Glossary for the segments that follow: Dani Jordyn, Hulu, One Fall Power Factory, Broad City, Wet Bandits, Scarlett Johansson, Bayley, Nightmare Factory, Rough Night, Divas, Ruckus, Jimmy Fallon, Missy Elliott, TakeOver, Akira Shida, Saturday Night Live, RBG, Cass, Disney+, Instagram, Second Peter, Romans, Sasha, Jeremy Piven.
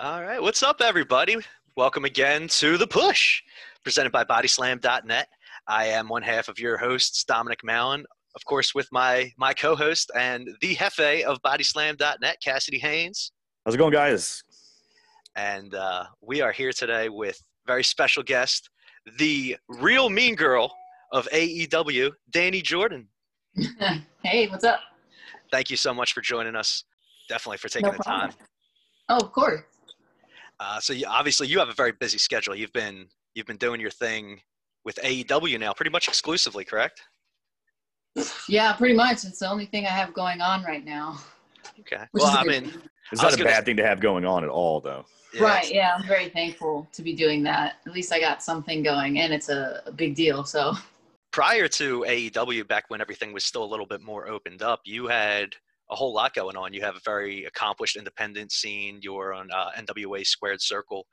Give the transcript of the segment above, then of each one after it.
All right, what's up, everybody? Welcome again to The Push, presented by Bodyslam.net. I am one half of your hosts, Dominic Mallon, of course, with my co-host and the jefe of Bodyslam.net, Cassidy Haynes. How's it going, guys? And we are here today with very special guest, the real mean girl of AEW, Dani Jordyn. Hey, what's up? Thank you so much for joining us. Definitely for taking the time. Oh, of course. So obviously you have a very busy schedule. You've been doing your thing with AEW now pretty much exclusively, correct? Yeah, pretty much. It's the only thing I have going on right now. Okay. Well, I mean, it's not a bad thing to have going on at all, though. Yeah, right. Yeah, I'm very thankful to be doing that. At least I got something going, and it's a big deal. So prior to AEW, back when everything was still a little bit more opened up, you had a whole lot going on. You have a very accomplished independent scene. You're on NWA Squared Circle,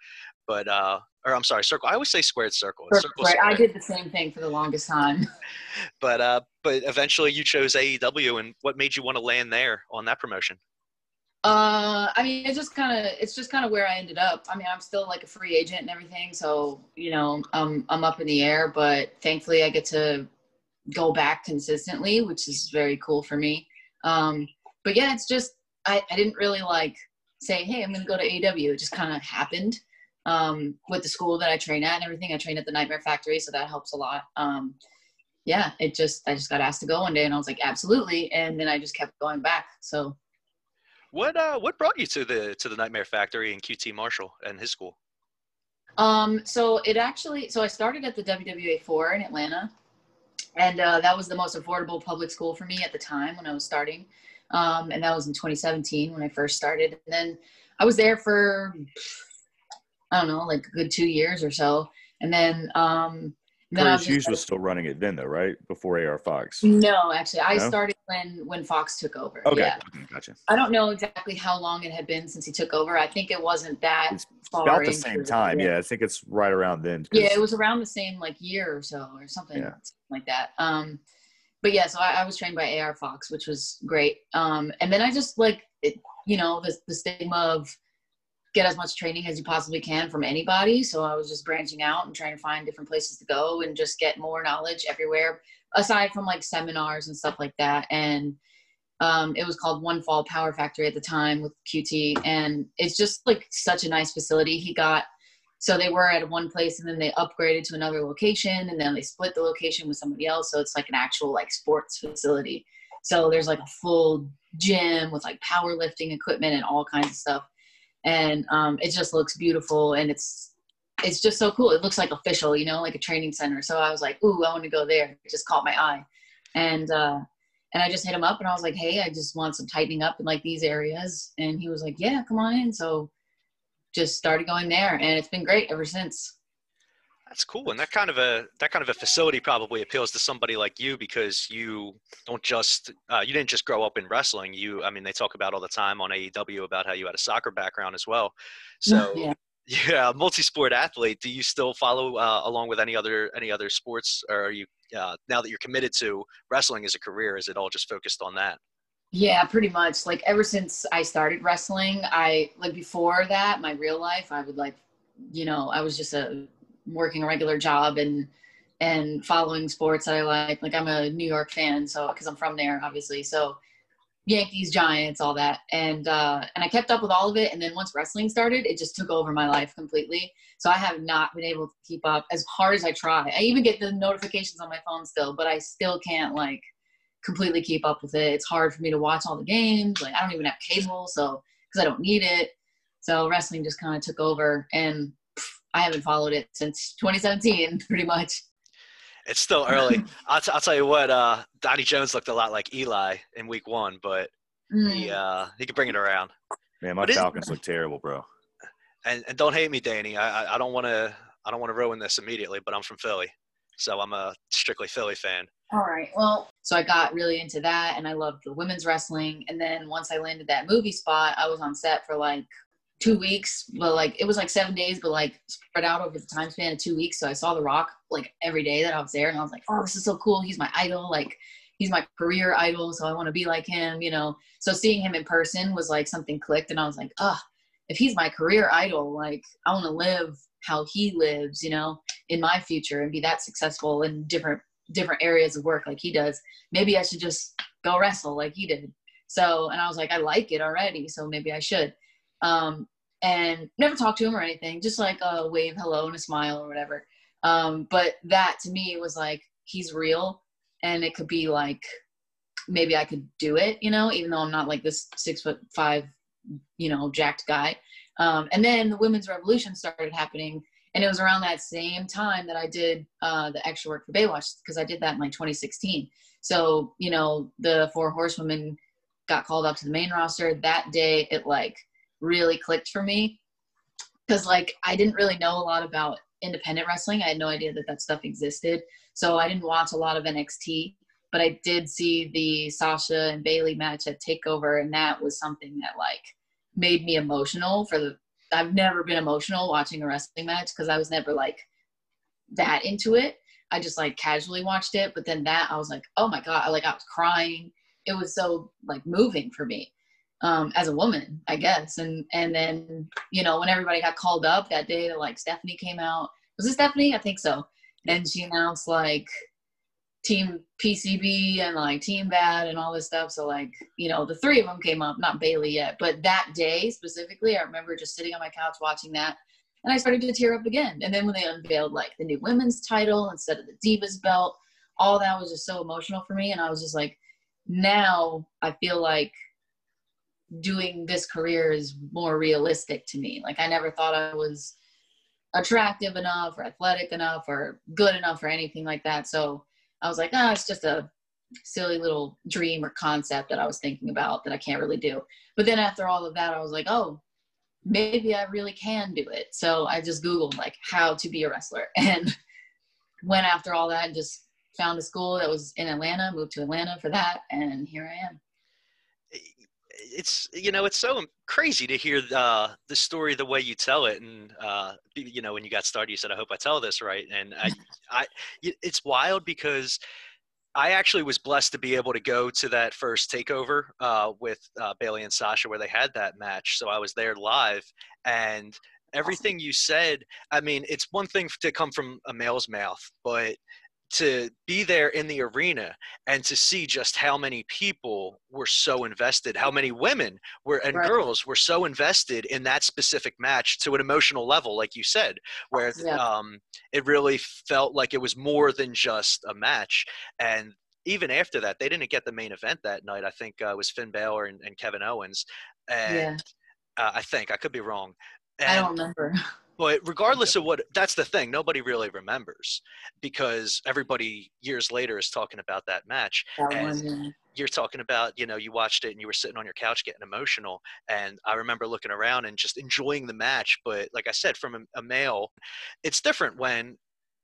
but or I'm sorry, Circle. I always say Squared Circle. It's Circle Squared. I did the same thing for the longest time. But eventually, you chose AEW, and what made you want to land there on that promotion? I mean, it's just kind of where I ended up. I mean, I'm still like a free agent and everything, so you know, I'm up in the air. But thankfully, I get to go back consistently, which is very cool for me. But yeah, it's just, I didn't really like say, hey, I'm going to go to AEW. It just kind of happened, with the school that I train at and everything. I train at the Nightmare Factory, so that helps a lot. Yeah, I just got asked to go one day and I was like, absolutely. And then I just kept going back. So what brought you to the Nightmare Factory and QT Marshall and his school? So I started at the WWA 4 in Atlanta. And that was the most affordable public school for me at the time when I was starting. And that was in 2017 when I first started. And then I was there for, I don't know, like a good 2 years or so. And then Hughes was still running it then, though, right? Before AR Fox. No, actually. I started when Fox took over. Okay. Yeah. Gotcha. I don't know exactly how long it had been since he took over. I think it wasn't that it's far about the same time. Yeah, I think it's right around then. Yeah, it was around the same like year or so or something, yeah, like that. But yeah, so I was trained by AR Fox, which was great. And then I just like, it, you know, the stigma of get as much training as you possibly can from anybody. So I was just branching out and trying to find different places to go and just get more knowledge everywhere, aside from like seminars and stuff like that. And it was called One Fall Power Factory at the time with QT. And it's just like such a nice facility he got. So they were at one place and then they upgraded to another location and then they split the location with somebody else. So it's like an actual like sports facility. So there's like a full gym with like powerlifting equipment and all kinds of stuff. And it just looks beautiful, and it's just so cool. It looks like official, you know, like a training center. So I was like, ooh, I want to go there. It just caught my eye. And I just hit him up, and I was like, hey, I just want some tightening up in, like, these areas. And he was like, yeah, come on in. So just started going there, and it's been great ever since. That's cool. And that kind of a facility probably appeals to somebody like you, because you don't just you didn't just grow up in wrestling. They talk about all the time on AEW about how you had a soccer background as well. So yeah, multi-sport athlete. Do you still follow along with any other sports, or are you now that you're committed to wrestling as a career, is it all just focused on that? Yeah, pretty much. Like ever since I started wrestling, before that, my real life, I would like, you know, I was just working a regular job and following sports that I like I'm a New York fan. So, cause I'm from there, obviously. So Yankees, Giants, all that. And I kept up with all of it. And then once wrestling started, it just took over my life completely. So I have not been able to keep up as hard as I try. I even get the notifications on my phone still, but I still can't like completely keep up with it. It's hard for me to watch all the games. Like I don't even have cable. So, cause I don't need it. So wrestling just kind of took over, and I haven't followed it since 2017, pretty much. It's still early. I'll tell you what, Donnie Jones looked a lot like Eli in week one, but he could bring it around. Man, my Falcons look terrible, bro. And don't hate me, Dani. I don't want to ruin this immediately, but I'm from Philly, so I'm a strictly Philly fan. All right. Well, so I got really into that, and I loved the women's wrestling. And then once I landed that movie spot, I was on set for like 2 weeks, but like it was like 7 days, but like spread out over the time span of 2 weeks. So I saw The Rock like every day that I was there, and I was like, oh, this is so cool. He's my idol. Like he's my career idol. So I want to be like him, you know? So seeing him in person was like something clicked, and I was like, oh, if he's my career idol, like I want to live how he lives, you know, in my future and be that successful in different areas of work like he does. Maybe I should just go wrestle like he did. So, and I was like, I like it already, so maybe I should. And never talked to him or anything, just like a wave hello and a smile or whatever. But that to me was like, he's real and it could be like, maybe I could do it, you know, even though I'm not like this 6'5", you know, jacked guy. And then the women's revolution started happening. And it was around that same time that I did the extra work for Baywatch, because I did that in like 2016. So, you know, the Four Horsewomen got called up to the main roster that day. It like really clicked for me, because like I didn't really know a lot about independent wrestling. I had no idea that that stuff existed. So I didn't watch a lot of NXT, but I did see the Sasha and Bayley match at TakeOver. And that was something that like made me emotional for the, I've never been emotional watching a wrestling match, because I was never like that into it. I just like casually watched it. But then that I was like, oh my God, like I was crying. It was so like moving for me as a woman, I guess. And then, you know, when everybody got called up that day, like Stephanie came out. Was it Stephanie? I think so. And she announced like Team PCB and like Team Bad and all this stuff. So like, you know, the three of them came up, not Bayley yet, but that day specifically, I remember just sitting on my couch watching that, and I started to tear up again. And then when they unveiled like the new women's title instead of the Divas belt, all that was just so emotional for me. And I was just like, now I feel like doing this career is more realistic to me. Like I never thought I was attractive enough or athletic enough or good enough or anything like that. So I was like, oh, it's just a silly little dream or concept that I was thinking about that I can't really do. But then after all of that, I was like, oh, maybe I really can do it. So I just Googled like how to be a wrestler, and went after all that and just found a school that was in Atlanta, moved to Atlanta for that. And here I am. It's, you know, it's so crazy to hear the story the way you tell it. And, you know, when you got started, you said, I hope I tell this right. And it's wild, because I actually was blessed to be able to go to that first TakeOver with Bayley and Sasha, where they had that match. So I was there live, and everything you said, I mean, it's one thing to come from a male's mouth, but to be there in the arena and to see just how many people were so invested, how many women were and right. girls were so invested in that specific match to an emotional level, like you said, where yeah. It really felt like it was more than just a match. And even after that, they didn't get the main event that night. I think it was Finn Balor and Kevin Owens. And yeah. I think I could be wrong. And, I don't remember. But regardless of what – that's the thing. Nobody really remembers, because everybody years later is talking about that match. That and one, yeah. You're talking about, you know, you watched it and you were sitting on your couch getting emotional. And I remember looking around and just enjoying the match. But like I said, from a male, it's different when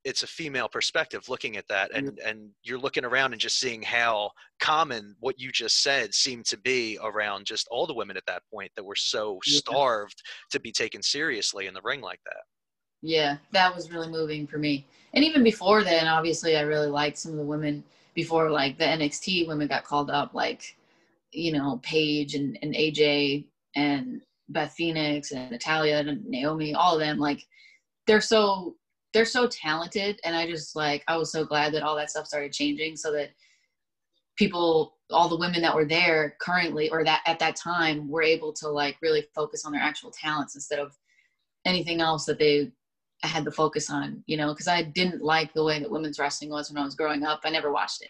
it's a female perspective looking at that. And, mm-hmm. and you're looking around and just seeing how common what you just said seemed to be around just all the women at that point that were so yeah. starved to be taken seriously in the ring like that. Yeah, that was really moving for me. And even before then, obviously, I really liked some of the women before, like the NXT women got called up, like, you know, Paige and AJ and Beth Phoenix and Natalya and Naomi, all of them, like, they're so talented. And I just like, I was so glad that all that stuff started changing, so that people, all the women that were there currently or that at that time, were able to like really focus on their actual talents instead of anything else that they had to focus on, you know, because I didn't like the way that women's wrestling was when I was growing up. I never watched it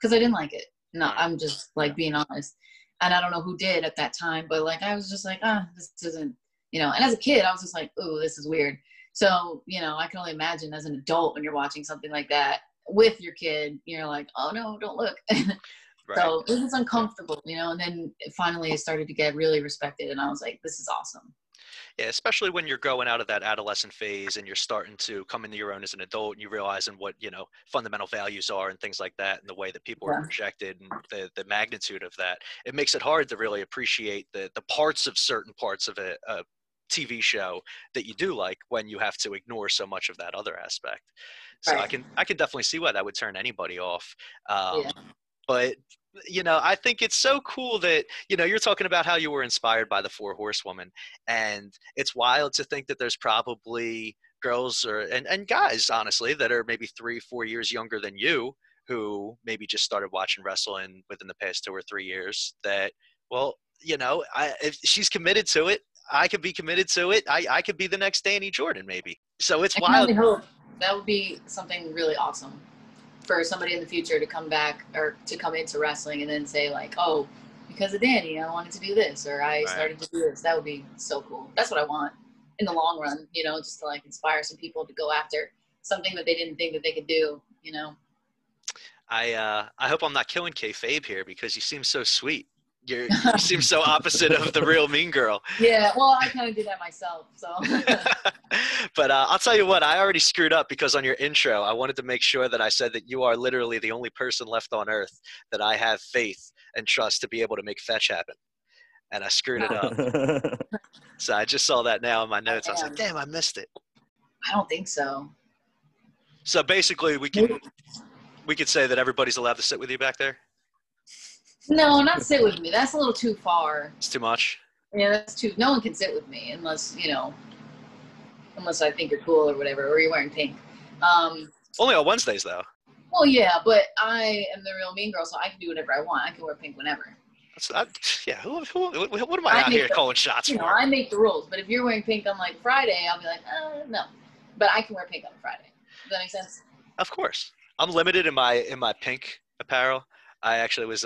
because I didn't like it. No, I'm just like being honest. And I don't know who did at that time, but like, I was just like, ah, this isn't, you know, and as a kid, I was just like, ooh, this is weird. So, you know, I can only imagine as an adult when you're watching something like that with your kid, you're like, oh no, don't look. Right. So it was uncomfortable, you know, and then finally it started to get really respected. And I was like, this is awesome. Yeah, especially when you're going out of that adolescent phase and you're starting to come into your own as an adult, and you realizing what, you know, fundamental values are and things like that, and the way that people yeah. are projected and the magnitude of that. It makes it hard to really appreciate the parts of certain parts of a TV show that you do like when you have to ignore so much of that other aspect. So right. I can definitely see why that would turn anybody off. Yeah. But you know, I think it's so cool that, you know, you're talking about how you were inspired by the Four Horsewomen, and it's wild to think that there's probably girls or, and guys, honestly, that are maybe 3-4 years younger than you, who maybe just started watching wrestling within the past 2 or 3 years, that, well, you know, if she's committed to it, I could be committed to it. I could be the next Dani Jordyn, maybe. So it's wild. I can only hope. That would be something really awesome for somebody in the future to come back or to come into wrestling and then say, like, oh, because of Dani, I wanted to do this, or I started to do this. That would be so cool. That's what I want in the long run, you know, just to, like, inspire some people to go after something that they didn't think that they could do, you know. I hope I'm not killing kayfabe here, because you seem so sweet. You seem so opposite of the real mean girl. Yeah, well, I kind of do that myself, so. But I'll tell you what, I already screwed up, because on your intro, I wanted to make sure that I said that you are literally the only person left on earth that I have faith and trust to be able to make fetch happen. And I screwed it up. So I just saw that now in my notes. I was like, damn, I missed it. I don't think so. So basically, we could say that everybody's allowed to sit with you back there? No, not sit with me. That's a little too far. It's too much. Yeah, that's too. No one can sit with me unless, you know, unless I think you're cool or whatever, or you're wearing pink. Only on Wednesdays, though. Well, yeah, but I am the real mean girl, so I can do whatever I want. I can wear pink whenever. Yeah, what am I out here calling shots for? You know, I make the rules, but if you're wearing pink on, like, Friday, I'll be like, no. But I can wear pink on Friday. Does that make sense? Of course. I'm limited in my pink apparel. I actually was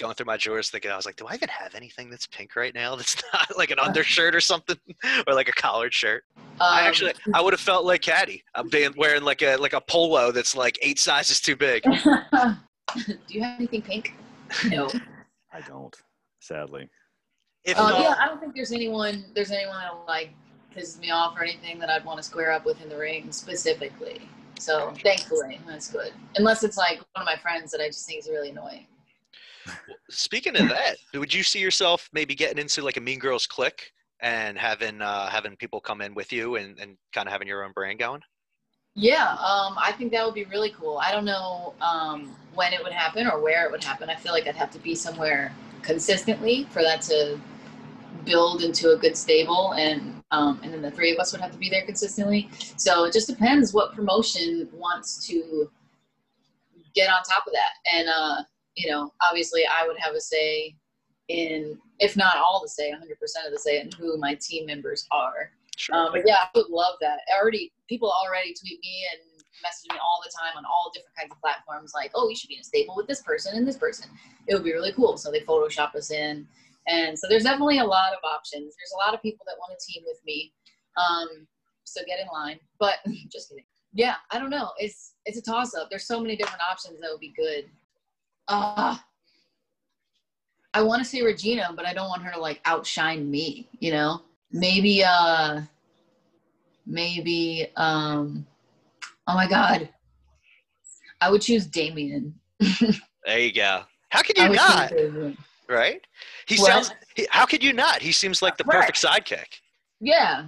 going through my drawers thinking, I was like, do I even have anything that's pink right now that's not like an undershirt or something, or like a collared shirt? I would have felt like Caddy. I'm wearing like a polo that's like 8 sizes too big. Do you have anything pink? No. I don't, sadly. Yeah, I don't think there's anyone that, like, pisses me off or anything that I'd want to square up with in the ring specifically. So thankfully, that's good. Unless it's like one of my friends that I just think is really annoying. Speaking of that, would you see yourself maybe getting into like a Mean Girls clique and having people come in with you and kind of having your own brand going? Yeah, I think that would be really cool. I don't know when it would happen or where it would happen. I feel like I'd have to be somewhere consistently for that to build into a good stable, and then the three of us would have to be there consistently. So it just depends what promotion wants to get on top of that. And, you know, obviously I would have a say in, if not all the say, 100% of the say in who my team members are. Sure. But yeah, I would love that. People already tweet me and message me all the time on all different kinds of platforms, like, oh, you should be in a stable with this person and this person. It would be really cool. So they Photoshop us in. And so there's definitely a lot of options. There's a lot of people that want to team with me. So get in line. But just kidding. Yeah, I don't know. It's a toss-up. There's so many different options that would be good. I want to say Regina, but I don't want her to, like, outshine me, you know? Maybe oh, my God. I would choose Damien. There you go. How could you not? Right? How could you not? He seems like the perfect sidekick. Yeah.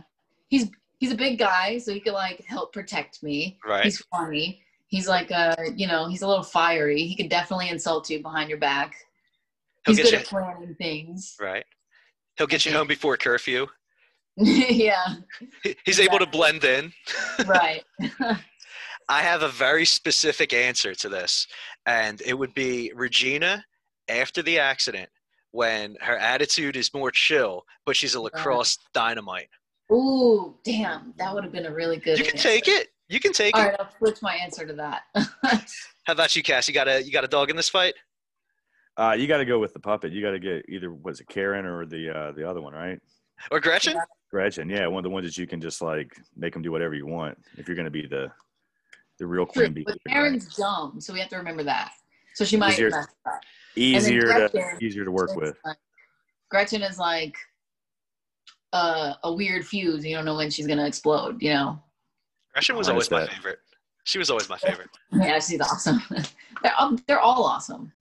He's a big guy, so he could, like, help protect me. Right. He's funny. He's like you know, he's a little fiery. He could definitely insult you behind your back. He's good at planning things. Right. He'll get you home before curfew. Yeah. He's able to blend in. Right. I have a very specific answer to this, and it would be Regina after the accident, when her attitude is more chill, but she's a lacrosse dynamite. Ooh, damn. That would have been a really good answer. You can take it. You can take it. All right, I'll switch my answer to that. How about you, Cass? You got a dog in this fight? You got to go with the puppet. You got to get either, was it Karen or the other one, right? Or Gretchen? Yeah. Gretchen, yeah. One of the ones that you can just, like, make them do whatever you want if you're going to be the real queen bee. But Karen's dumb, so we have to remember that. So she might mess up. Easier to work with. Like, Gretchen is like a weird fuse. You don't know when she's going to explode, you know? Gretchen was always my favorite. She was always my favorite. Yeah, she's awesome. They're all awesome.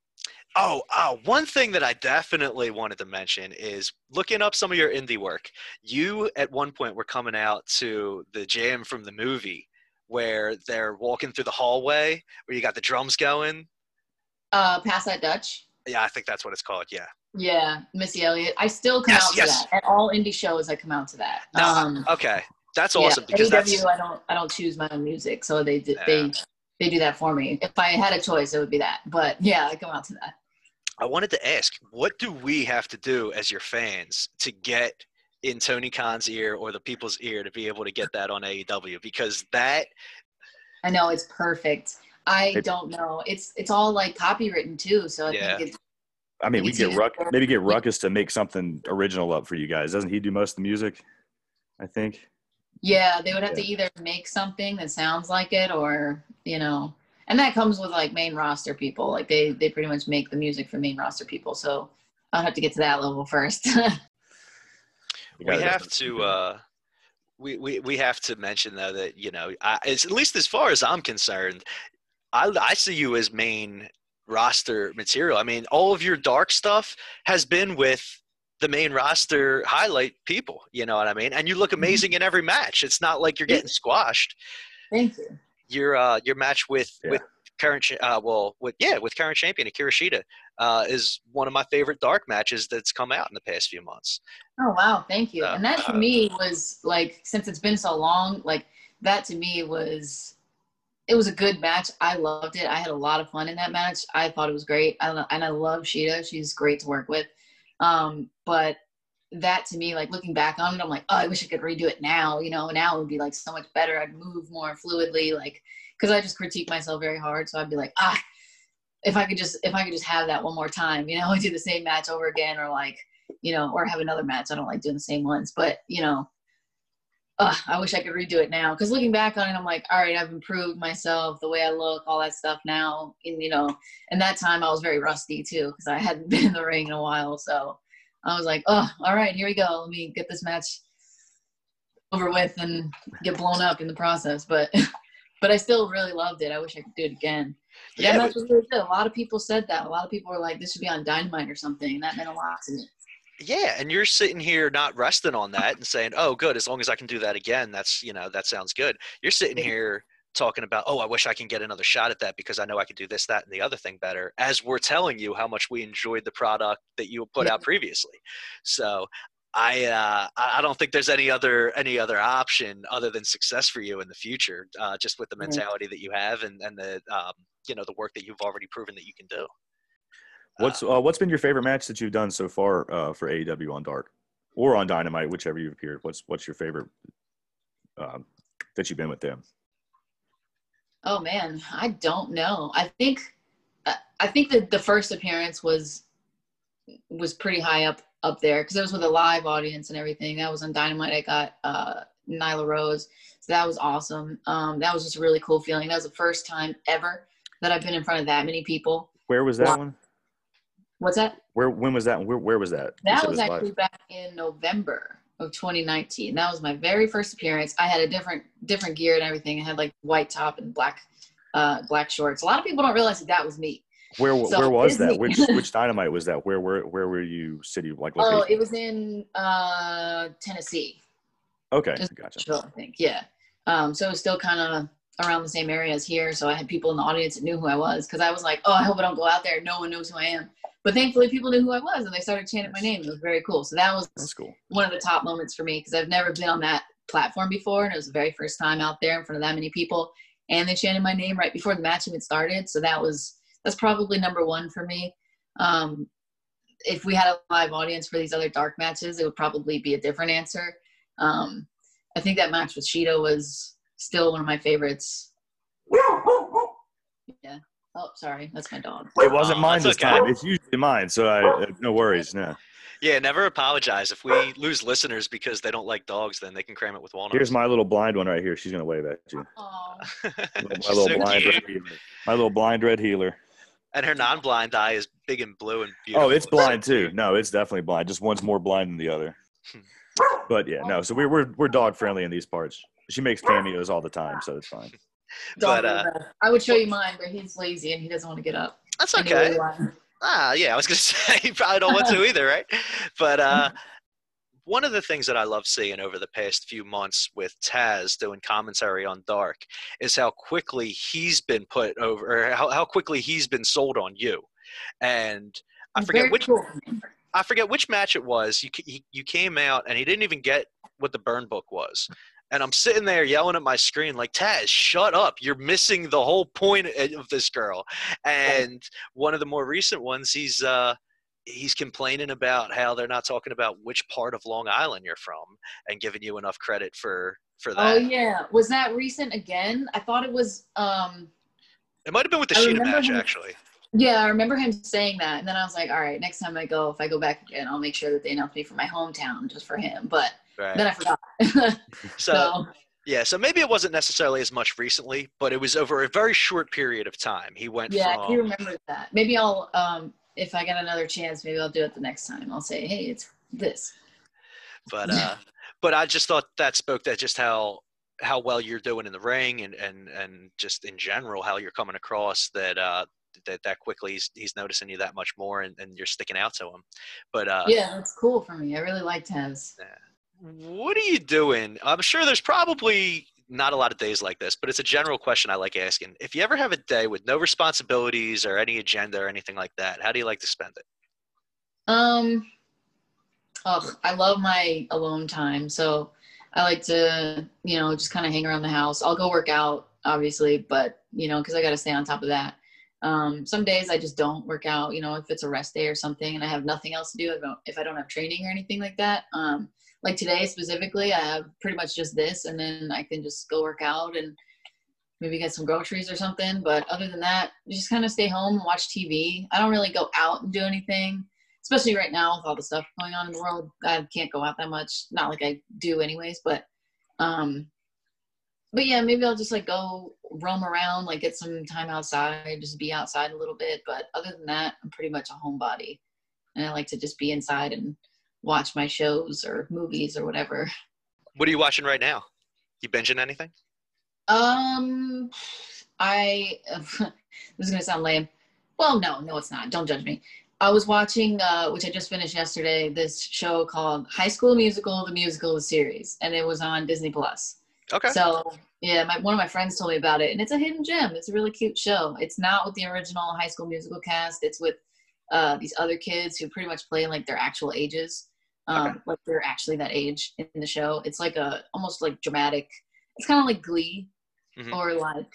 Oh, one thing that I definitely wanted to mention is looking up some of your indie work. You, at one point, were coming out to the jam from the movie where they're walking through the hallway where you got the drums going. Pass That Dutch. Yeah, I think that's what it's called. Yeah. Yeah, Missy Elliott. I still come out to that. At all indie shows, I come out to that. No, okay, that's awesome. Yeah, because AEW, that's I don't choose my own music, so they do that for me. If I had a choice, it would be that. But yeah, I come out to that. I wanted to ask, what do we have to do as your fans to get in Tony Khan's ear or the people's ear to be able to get that on AEW? Because that, I know it's perfect. I don't know. It's all like copywritten too. So I think it's, I mean, we get maybe get Ruckus to make something original up for you guys. Doesn't he do most of the music? I think. Yeah, they would have to either make something that sounds like it, or, you know, and that comes with like main roster people. Like they pretty much make the music for main roster people. So I'll have to get to that level first. We have to mention though that, you know, at least as far as I'm concerned, I see you as main roster material. I mean, all of your dark stuff has been with the main roster highlight people, you know what I mean? And you look amazing in every match. It's not like you're getting squashed. Thank you. Your match with current champion Akira Shida is one of my favorite dark matches that's come out in the past few months. Oh wow, thank you. And that to me was like, since it's been so long, like that to me was, it was a good match. I loved it. I had a lot of fun in that match. I thought it was great. I love Shida. She's great to work with. But that to me, like looking back on it, I'm like, oh, I wish I could redo it now, you know, now it would be like so much better. I'd move more fluidly, like, cause I just critique myself very hard. So I'd be like, if I could just have that one more time, you know, and do the same match over again, or like, you know, or have another match. I don't like doing the same ones, but you know, I wish I could redo it now. Cause looking back on it, I'm like, all right, I've improved myself, the way I look, all that stuff now. And, you know, and that time I was very rusty too, cause I hadn't been in the ring in a while. So I was like, oh, all right, here we go. Let me get this match over with and get blown up in the process. But I still really loved it. I wish I could do it again. But yeah, that's really good. A lot of people said that. A lot of people were like, this should be on Dynamite or something. And that meant a lot to me. Yeah, and you're sitting here not resting on that and saying, oh, good, as long as I can do that again, that's, you know, that sounds good. You're sitting here talking about, oh, I wish I can get another shot at that because I know I could do this, that, and the other thing better, as we're telling you how much we enjoyed the product that you put out previously. So I don't think there's any other option other than success for you in the future, just with the mentality that you have and the, you know, the work that you've already proven that you can do. What's been your favorite match that you've done so far for AEW on Dark or on Dynamite, whichever you've appeared? What's your favorite that you've been with them? Oh man, I don't know. I think that the first appearance was pretty high up there because it was with a live audience and everything. That was on Dynamite. I got Nyla Rose, so that was awesome. That was just a really cool feeling. That was the first time ever that I've been in front of that many people. Where was that one? What's that? When was that? Where was that? That was actually back in November of 2019. That was my very first appearance. I had a different gear and everything. I had like white top and black shorts. A lot of people don't realize that was me. Where was that? Which Dynamite was that? Where were you city like? Location? Oh, it was in Tennessee. Okay, gotcha. Sure, I think so it was still kind of around the same area as here. So I had people in the audience that knew who I was because I was like, oh, I hope I don't go out there. No one knows who I am. But thankfully people knew who I was and they started chanting my name. It was very cool. So that was one of the top moments for me because I've never been on that platform before. And it was the very first time out there in front of that many people. And they chanted my name right before the match even started. So that's probably number one for me. If we had a live audience for these other dark matches, it would probably be a different answer. I think that match with Shida was still one of my favorites. Yeah. Oh, sorry. That's my dog. It wasn't mine this time. It's usually mine, so no worries. No. Yeah, never apologize. If we lose listeners because they don't like dogs, then they can cram it with walnuts. Here's my little blind one right here. She's going to wave at you. My little blind red healer. And her non-blind eye is big and blue and beautiful. Oh, it's blind too. No, it's definitely blind. Just one's more blind than the other. But yeah, no. So we're dog friendly in these parts. She makes cameos all the time, so it's fine. But I would show you mine, but he's lazy and he doesn't want to get up. That's okay. Yeah, I was gonna say you probably don't want to either, right? But one of the things that I love seeing over the past few months with Taz doing commentary on Dark is how quickly he's been put over, or how quickly he's been sold on you. And I forget which match it was. You came out and he didn't even get what the burn book was. And I'm sitting there yelling at my screen like, Taz, shut up. You're missing the whole point of this girl. And one of the more recent ones, he's complaining about how they're not talking about which part of Long Island you're from and giving you enough credit for that. Oh, yeah. Was that recent again? I thought it was it might have been with the Shida match, actually. Yeah, I remember him saying that. And then I was like, all right, next time I go, if I go back again, I'll make sure that they announce me from my hometown just for him. But right. Then I forgot. So maybe it wasn't necessarily as much recently, but it was over a very short period of time. He went from – yeah, he remembered that. Maybe I'll if I get another chance, maybe I'll do it the next time. I'll say, hey, it's this. But but I just thought that spoke to just how well you're doing in the ring and just in general how you're coming across that quickly he's noticing you that much more and you're sticking out to him. But yeah, that's cool for me. I really like Taz. Yeah. What are you doing? I'm sure there's probably not a lot of days like this, but it's a general question I like asking. If you ever have a day with no responsibilities or any agenda or anything like that, how do you like to spend it? I love my alone time. So I like to, just kind of hang around the house. I'll go work out, obviously, but, because I got to stay on top of that. Some days I just don't work out, if it's a rest day or something and I have nothing else to do, if I don't have training or anything like that. Like today specifically, I have pretty much just this, and then I can just go work out and maybe get some groceries or something. But other than that, just kind of stay home and watch TV. I don't really go out and do anything, especially right now with all the stuff going on in the world. I can't go out that much. Not like I do anyways, but yeah, maybe I'll just like go roam around, like get some time outside, just be outside a little bit. But other than that, I'm pretty much a homebody, and I like to just be inside and watch my shows or movies or whatever. What are you watching right now? You binging anything? This is going to sound lame. Well, no, it's not. Don't judge me. I was watching, which I just finished yesterday, this show called High School Musical, the Musical, the Series, and it was on Disney+. Okay. So, yeah, one of my friends told me about it, and it's a hidden gem. It's a really cute show. It's not with the original High School Musical cast. It's with these other kids who pretty much play like their actual ages. Okay. Like they're actually that age in the show. It's like almost like dramatic. It's kind of like Glee or like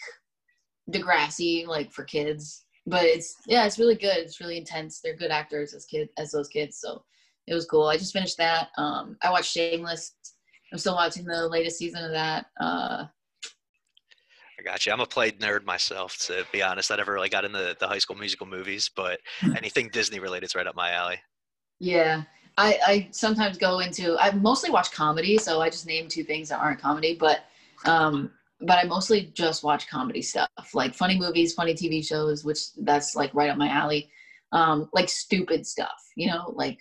Degrassi, like for kids. But it's really good. It's really intense. They're good actors as those kids. So it was cool. I just finished that. I watched Shameless. I'm still watching the latest season of that. I got you. I'm a played nerd myself, to be honest. I never really got into the High School Musical movies, but anything Disney related is right up my alley. Yeah. I sometimes go into – I mostly watch comedy, so I just name two things that aren't comedy, but I mostly just watch comedy stuff, like funny movies, funny TV shows, which that's, like, right up my alley. Like stupid stuff, like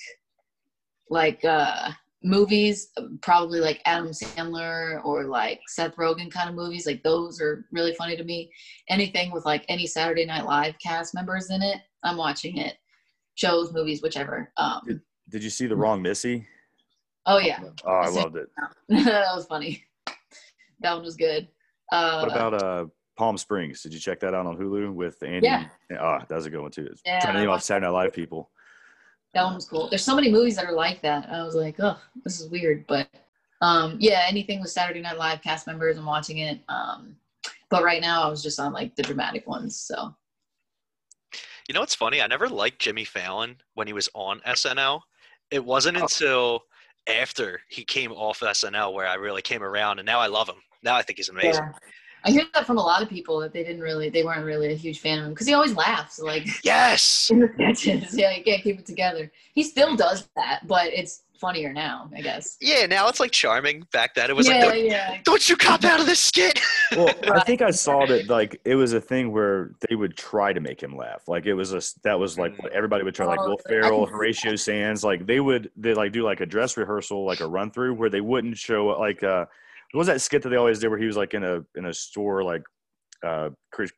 movies, probably like Adam Sandler or like Seth Rogen kind of movies, like those are really funny to me. Anything with like any Saturday Night Live cast members in it, I'm watching it. Shows, movies, whichever. Did you see The Wrong Missy? Oh yeah. Oh, I loved it. That was funny. That one was good. What about Palm Springs? Did you check that out on Hulu with Andy? Yeah. That was a good one too. Yeah, trying to name off Saturday Night Live people. That one was cool. There's so many movies that are like that. I was like, oh, this is weird. But, yeah, anything with Saturday Night Live cast members, I'm watching it. But right now I was just on, like, the dramatic ones. So, you know what's funny? I never liked Jimmy Fallon when he was on SNL. It wasn't until after he came off SNL where I really came around, and now I love him. Now I think he's amazing. Yeah. I hear that from a lot of people that they weren't really a huge fan of him because he always laughs. Like yes, in the sketches, yeah, he can't keep it together. He still does that, but it's funnier now, I guess. Yeah, now it's like charming. Back then, it was don't you cop out of this skit? Well, I think I saw that like it was a thing where they would try to make him laugh. Like it was that was like what everybody would try, like Will Ferrell, Horatio Sanz. Like they like do like a dress rehearsal, like a run through where they wouldn't show like. What was that skit that they always did where he was like in a store, like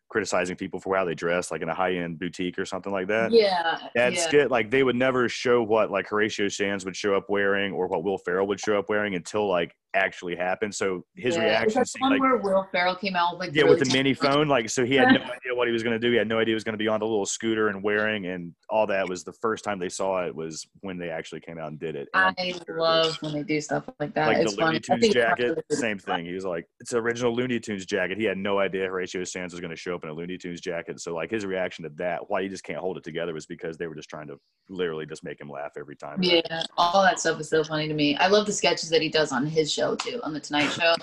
criticizing people for how they dress, like in a high-end boutique or something like that? Yeah. That skit, like they would never show what like Horatio Sanz would show up wearing or what Will Ferrell would show up wearing until like actually happened. So his reaction seemed one like where Will Ferrell came out like really with the mini phone. Like, so he had no idea what he was going to do. He had no idea he was going to be on the little scooter and wearing and all that. Was the first time they saw it was when they actually came out and did it. And I love when they do stuff like that. Like it's the Looney Tunes jacket, same thing. He was like, it's an original Looney Tunes jacket. He had no idea Horatio Sanz was going to show up in a Looney Tunes jacket. So like his reaction to that, why he just can't hold it together, was because they were just trying to literally just make him laugh every time. Yeah, all that stuff is so funny to me. I love the sketches that he does on his show too, on the Tonight Show.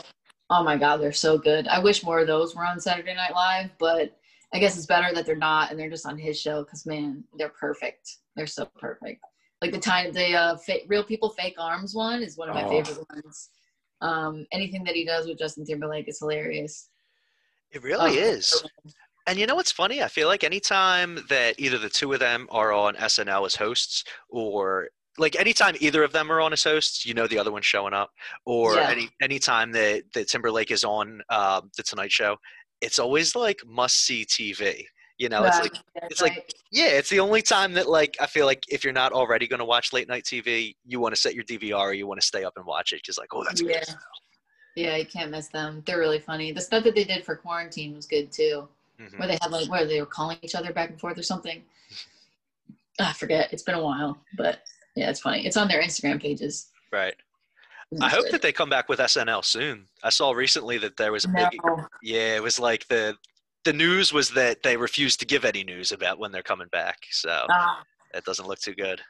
Oh my God, they're so good. I wish more of those were on Saturday Night Live, but I guess it's better that they're not and they're just on his show because, man, they're perfect. They're so perfect. Like the time the Real People Fake Arms one is one of my favorite ones. Anything that he does with Justin Timberlake is hilarious. It really is. And you know what's funny? I feel like anytime that either the two of them are on SNL as hosts, or like anytime either of them are on as hosts, you know the other one's showing up. Or anytime that Timberlake is on the Tonight Show, it's always like must-see TV. You know, it's the only time that like I feel like if you're not already going to watch late night TV, you want to set your DVR or you want to stay up and watch it. Just like, oh, that's good stuff. Yeah, you can't miss them. They're really funny. The stuff that they did for quarantine was good too. Mm-hmm. Where they had like where they were calling each other back and forth or something. I forget. It's been a while, but yeah, it's funny. It's on their Instagram pages. Right. I hope that they come back with SNL soon. I saw recently that there was a big it was like the news was that they refused to give any news about when they're coming back. So that doesn't look too good.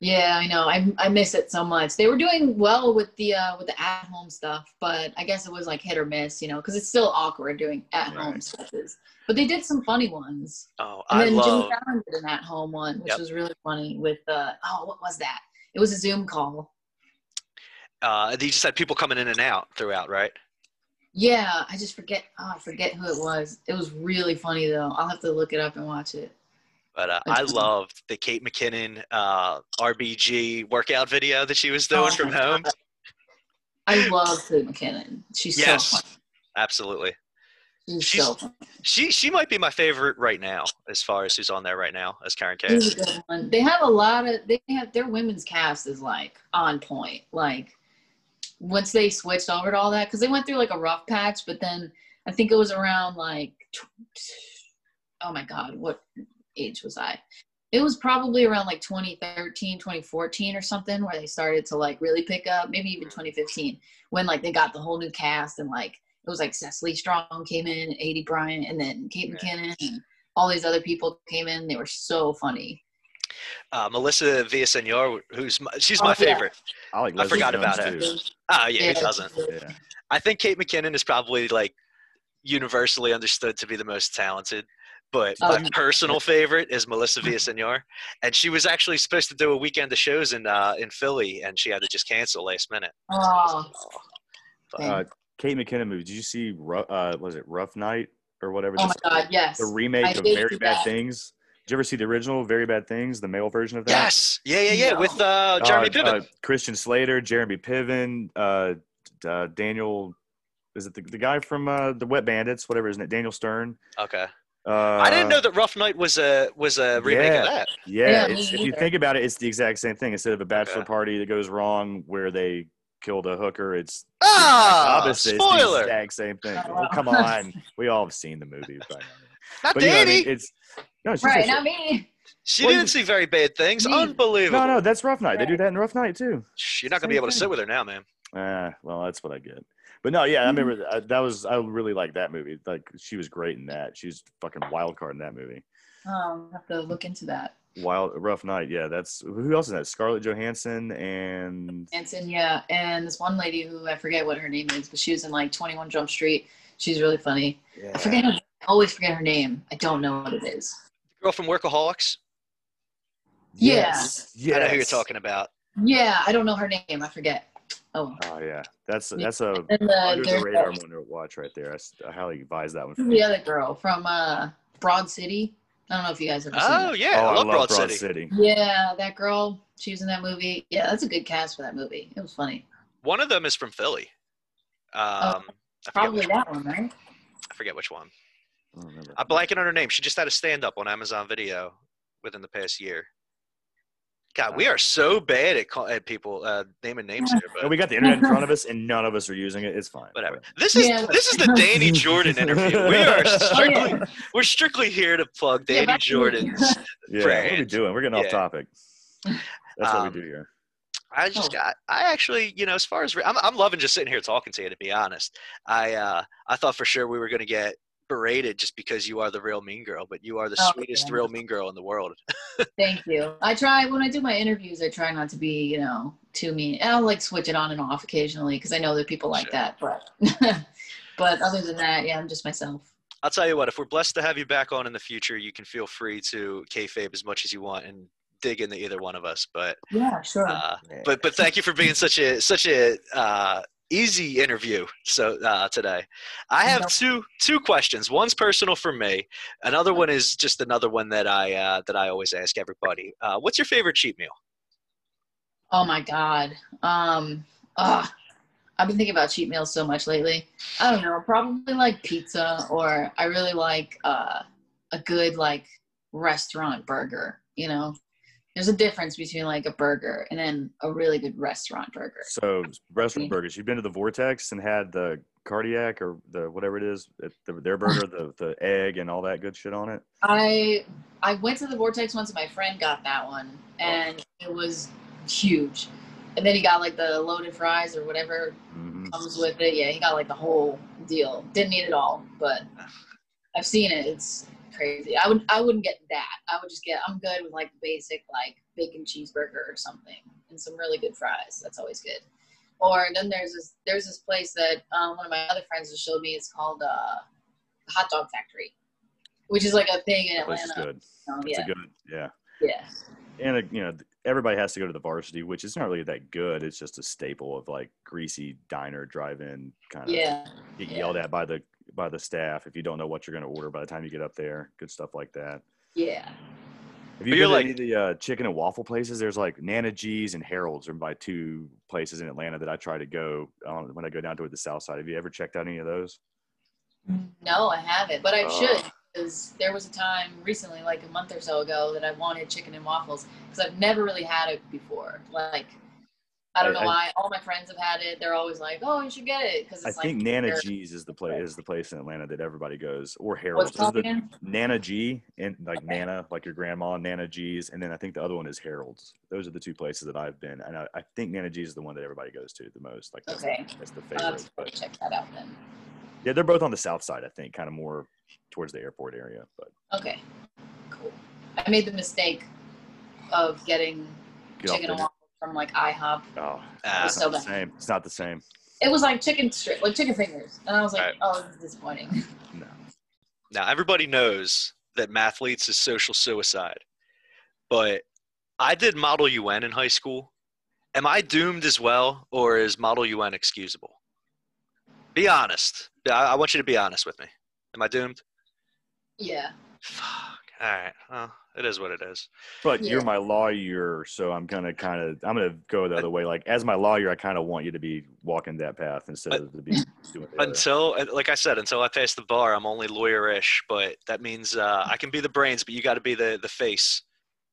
Yeah, I know. I miss it so much. They were doing well with the at home stuff, but I guess it was like hit or miss, you know, because it's still awkward doing at home stuff. But they did some funny ones. Oh, and then Jimmy Fallon did an at home one, which was really funny. With what was that? It was a Zoom call. They just had people coming in and out throughout, right? Yeah, I just forget. Oh, I forget who it was. It was really funny though. I'll have to look it up and watch it. But I loved the Kate McKinnon RBG workout video that she was doing from home. I love Kate McKinnon. She's so funny. Absolutely. She's so funny. She might be my favorite right now as far as who's on there right now as Karen Kay. She's a good one. They have a lot of their women's cast is like on point. Like once they switched over to all that, because they went through like a rough patch, but then I think it was around like what age was I? It was probably around like 2013, 2014 or something where they started to like really pick up, maybe even 2015 when like they got the whole new cast and like it was like Cecily Strong came in, A.D. Bryant, and then Kate McKinnon and all these other people came in. They were so funny. Melissa Villasenor, she's my favorite. I like Liz. I forgot about her. Who doesn't? Yeah. I think Kate McKinnon is probably like universally understood to be the most talented. But my personal favorite is Melissa Villasenor, and she was actually supposed to do a weekend of shows in Philly, and she had to just cancel last minute. Kate McKinnon movie. Did you see? Was it Rough Night or whatever? Oh my God! Yes. The remake of Very Bad Things. Did you ever see the original Very Bad Things, the male version of that? Yes. Yeah. No. With Jeremy Piven, Christian Slater, Jeremy Piven, Daniel. Is it the guy from the Wet Bandits? Whatever, isn't it? Daniel Stern. Okay. I didn't know that Rough Night was a remake of that. Yeah, if you think about it, it's the exact same thing. Instead of a bachelor party that goes wrong where they killed a hooker, it's opposite. Spoiler. It's the exact same thing. Oh, come on, we all have seen the movie. By now. Not Danny. You know, I mean, not me. She didn't see Very Bad Things. Me. Unbelievable. No, that's Rough Night. They do that in Rough Night too. You're not gonna be able to sit with her now, man. Well, that's what I get. But no, I remember I really liked that movie. Like she was great in that. She's fucking wild card in that movie. I'll have to look into that. Rough Night. Yeah, that's who else is that? Scarlett Johansson and and this one lady who I forget what her name is, but she was in like 21 Jump Street. She's really funny. Yeah. I always forget her name. I don't know what it is. The girl from Workaholics. Yes. Yeah. I know who you're talking about. Yeah, I don't know her name. I forget. Oh yeah, that's a under the radar one to watch right there. I highly advise that one. The other girl from Broad City. I don't know if you guys have ever seen that. Yeah, I love Broad City. Yeah, that girl. She was in that movie. Yeah, that's a good cast for that movie. It was funny. One of them is from Philly. Probably that one, right? I forget which one. I don't remember. I'm blanking on her name. She just had a stand-up on Amazon Video within the past year. God, we are so bad at people naming names here. But. And we got the internet in front of us, and none of us are using it. It's fine. Whatever. This is the Dani Jordyn interview. We are strictly we're strictly here to plug Dani Jordyn's. Yeah, brand. What are we doing? We're getting off topic. That's what we do here. I just got. I actually, you know, as far as I'm loving just sitting here talking to you. To be honest, I thought for sure we were going to get berated just because you are the real mean girl, but you are the sweetest real mean girl in the world. Thank you. I try when I do my interviews. I try not to be, you know, too mean. I'll like switch it on and off occasionally because I know that people like that. But other than that, yeah, I'm just myself. I'll tell you what. If we're blessed to have you back on in the future, you can feel free to kayfabe as much as you want and dig into either one of us. But yeah, sure. But thank you for being such a easy interview. So today I have two questions. One's personal for me. Another one is just another one that I always ask everybody. What's your favorite cheat meal? Oh my God. I've been thinking about cheat meals so much lately. I don't know, probably like pizza, or I really like a good like restaurant burger, you know. There's a difference between like a burger and then a really good restaurant burger. So restaurant burgers. You've been to the Vortex and had the cardiac or the whatever it is, their burger, the egg and all that good shit on it? I went to the Vortex once and my friend got that one and it was huge. And then he got like the loaded fries or whatever comes with it. Yeah, he got like the whole deal. Didn't eat it all, but I've seen it. It's crazy. I wouldn't get that. I would just get, I'm good with like basic like bacon cheeseburger or something and some really good fries. That's always good. Or then there's this place that one of my other friends just showed me. It's called Hot Dog Factory, which is like a thing in Atlanta. Good. Yeah. And you know, everybody has to go to the Varsity, which is not really that good. It's just a staple of like greasy diner drive-in kind of. Yeah. Get yelled at by the staff if you don't know what you're going to order by the time you get up there. Good stuff like that. Yeah. If you're like any of the chicken and waffle places, there's like Nana G's and Harold's are by two places in Atlanta that I try to go on when I go down to the South Side. Have you ever checked out any of those? No, I haven't, but I should, because there was a time recently, like a month or so ago, that I wanted chicken and waffles because I've never really had it before. Like, I don't know why. All my friends have had it. They're always like, "Oh, you should get it." Because I think Nana G's is the place in Atlanta that everybody goes, or Harold's. Nana G and like Nana, like your grandma, Nana G's, and then I think the other one is Harold's. Those are the two places that I've been, and I think Nana G's is the one that everybody goes to the most. Like, that's the favorite. I'll have to check that out then. Yeah, they're both on the South Side, I think, kind of more towards the airport area. But okay, cool. I made the mistake of getting chicken and waffles from like IHOP. It's not the same. It was like chicken strip, like chicken fingers, and I was like, this is disappointing. No. Now everybody knows that Mathletes is social suicide, but I did Model UN in high school. Am I doomed as well, or is Model UN excusable? Be honest. I want you to be honest with me. Am I doomed? Yeah. Fuck. All right. Well. It is what it is. But you're my lawyer, so I'm going to go the other way. Like, as my lawyer, I kind of want you to be walking that path instead of to be doing it. Like I said, until I pass the bar, I'm only lawyer-ish. But that means I can be the brains, but you got to be the face,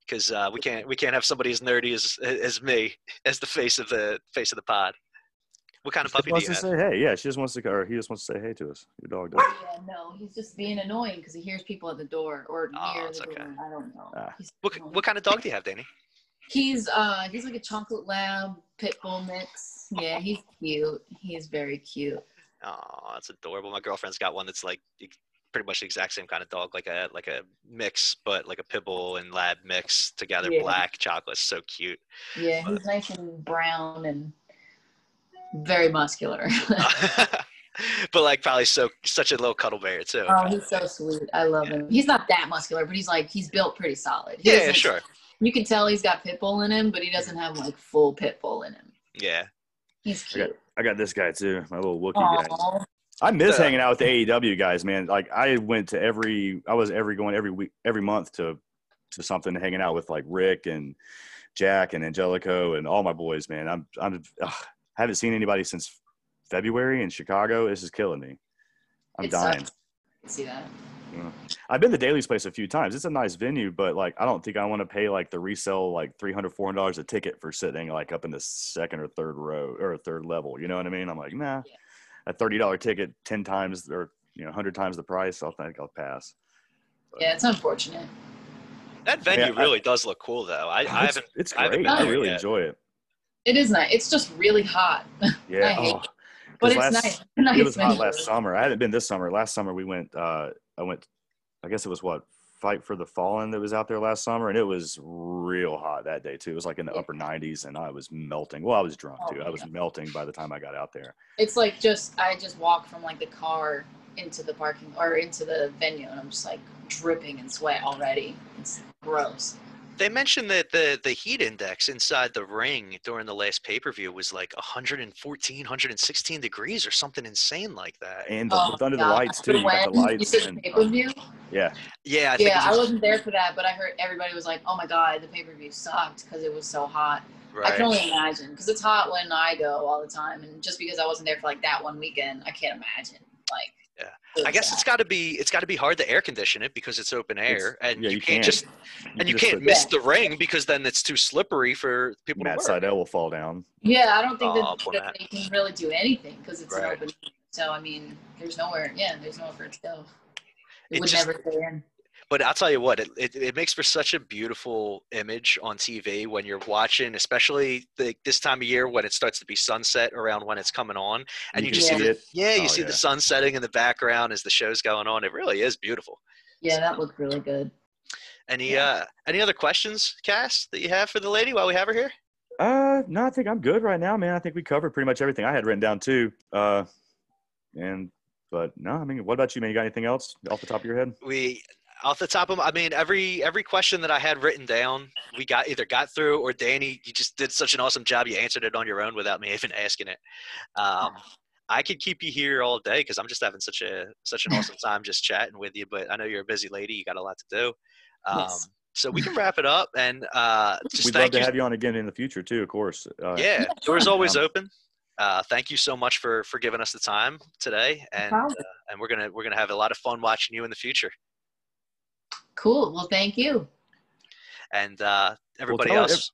because we can't have somebody as nerdy as me as the face of the pod. What kind of puppy do you have? She wants to say hey. Yeah, she just wants to, or he just wants to say hey to us. Your dog does. Yeah, no, he's just being annoying because he hears people at the door or near the door. I don't know. What kind of dog do you have, Dani? He's like a chocolate lab pit bull mix. Yeah, he's cute. He's very cute. Oh, that's adorable. My girlfriend's got one that's like pretty much the exact same kind of dog, like a mix, but like a pit bull and lab mix together, black chocolate. So cute. Yeah, he's nice and brown and very muscular. But like probably such a little cuddle bear too. Oh, he's so sweet. I love him. He's not that muscular, but he's built pretty solid. Sure. You can tell he's got pit bull in him, but he doesn't have like full pit bull in him. Yeah. He's cute. I got this guy too, my little Wookiee guy. I miss hanging out with the AEW guys, man. Like I went to every month to something, hanging out with like Rick and Jack and Angelico and all my boys, man. I haven't seen anybody since February in Chicago. This is killing me. I'm dying. I see that. Yeah. I've been to Daly's place a few times. It's a nice venue, but like, I don't think I want to pay like the resale, like $300, $400 a ticket for sitting like up in the second or third row or third level. You know what I mean? I'm like, nah, a $30 ticket, 10 times or, you know, 100 times the price. I think I'll pass. But, yeah. It's unfortunate. That venue really does look cool though. It's great. I really enjoy it. It is nice. It's just really hot. Yeah. I hate it. But it's nice. It was hot last summer. I haven't been this summer. Last summer we went, I guess it was Fight for the Fallen that was out there last summer, and it was real hot that day too. It was like in the upper 90s, and I was melting. Well, I was drunk too. I was melting by the time I got out there. It's like I just walked from like the car into the parking or into the venue, and I'm just like dripping in sweat already. It's gross. They mentioned that the heat index inside the ring during the last pay-per-view was like 114, 116 degrees or something insane like that. And under the lights, too. You got the lights. You said the pay-per-view? Yeah. Yeah, I wasn't there for that, but I heard everybody was like, oh, my God, the pay-per-view sucked because it was so hot. Right. I can only imagine because it's hot when I go all the time. And just because I wasn't there for like that one weekend, I can't imagine. Like. Yeah, I guess it's got to be hard to air condition it because it's open air, and you can't just and you can't miss the ring because then it's too slippery for people. Matt Sydal will fall down. Yeah, I don't think that they can really do anything because it's an open air. So I mean, there's nowhere for it to go. It would never stay in. But I'll tell you what, it makes for such a beautiful image on TV when you're watching, especially this time of year when it starts to be sunset around when it's coming on. And you just see it. Yeah, you see the sun setting in the background as the show's going on. It really is beautiful. Yeah, that looked really good. Any other questions, Cass, that you have for the lady while we have her here? No, I think I'm good right now, man. I think we covered pretty much everything I had written down too. But no, I mean, what about you, man? You got anything else off the top of your head? Off the top of them, I mean, every question that I had written down, we either got through, or Dani, you just did such an awesome job. You answered it on your own without me even asking it. I could keep you here all day because I'm just having such an awesome time just chatting with you. But I know you're a busy lady; you got a lot to do. Yes. So we can wrap it up, and we'd love to have you on again in the future too, of course. Yeah, door's always open. Thank you so much for giving us the time today, and we're gonna have a lot of fun watching you in the future. Cool. Well, thank you. And everybody else.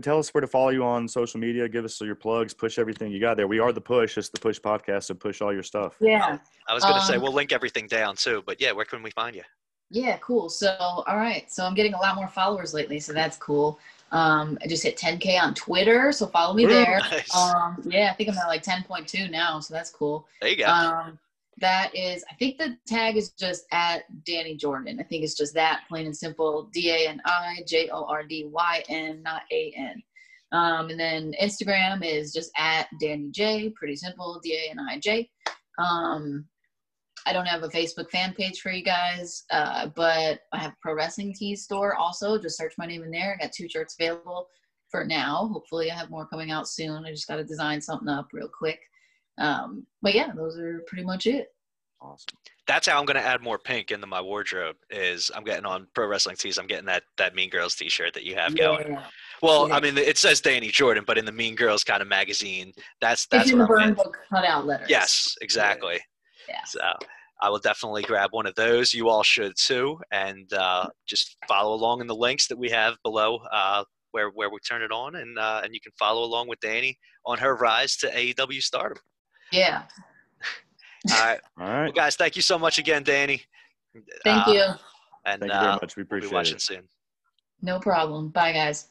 Tell us where to follow you on social media. Give us your plugs. Push everything you got there. We are The Push. It's The Push podcast, so push all your stuff. Yeah. I was going to say we'll link everything down too, but yeah, where can we find you? Yeah, cool. So, all right. So I'm getting a lot more followers lately, so that's cool. I just hit 10K on Twitter, so follow me there. Nice. I think I'm at like 10.2 now, so that's cool. There you go. That is, I think the tag is just at Dani Jordyn. I think it's just that, plain and simple, DaniJordyn, not A-N. And then Instagram is just at Dani J, pretty simple, DaniJ. I don't have a Facebook fan page for you guys, but I have a pro wrestling tees store also. Just search my name in there. I got 2 shirts available for now. Hopefully I have more coming out soon. I just got to design something up real quick. But yeah, those are pretty much it. Awesome. That's how I'm going to add more pink into my wardrobe is I'm getting on pro wrestling tees. I'm getting that Mean Girls t-shirt that you have going. Yeah. Well, yeah. I mean, it says Dani Jordyn, but in the Mean Girls kind of magazine, that's in the burn book cutout letters. Yes, exactly. Yeah. So I will definitely grab one of those. You all should too. And, just follow along in the links that we have below, where we turn it on and you can follow along with Dani on her rise to AEW stardom. Yeah. All right. Well, guys, thank you so much again, Dani. Thank you. And thank you very much. We appreciate it. We'll be watching soon. No problem. Bye, guys.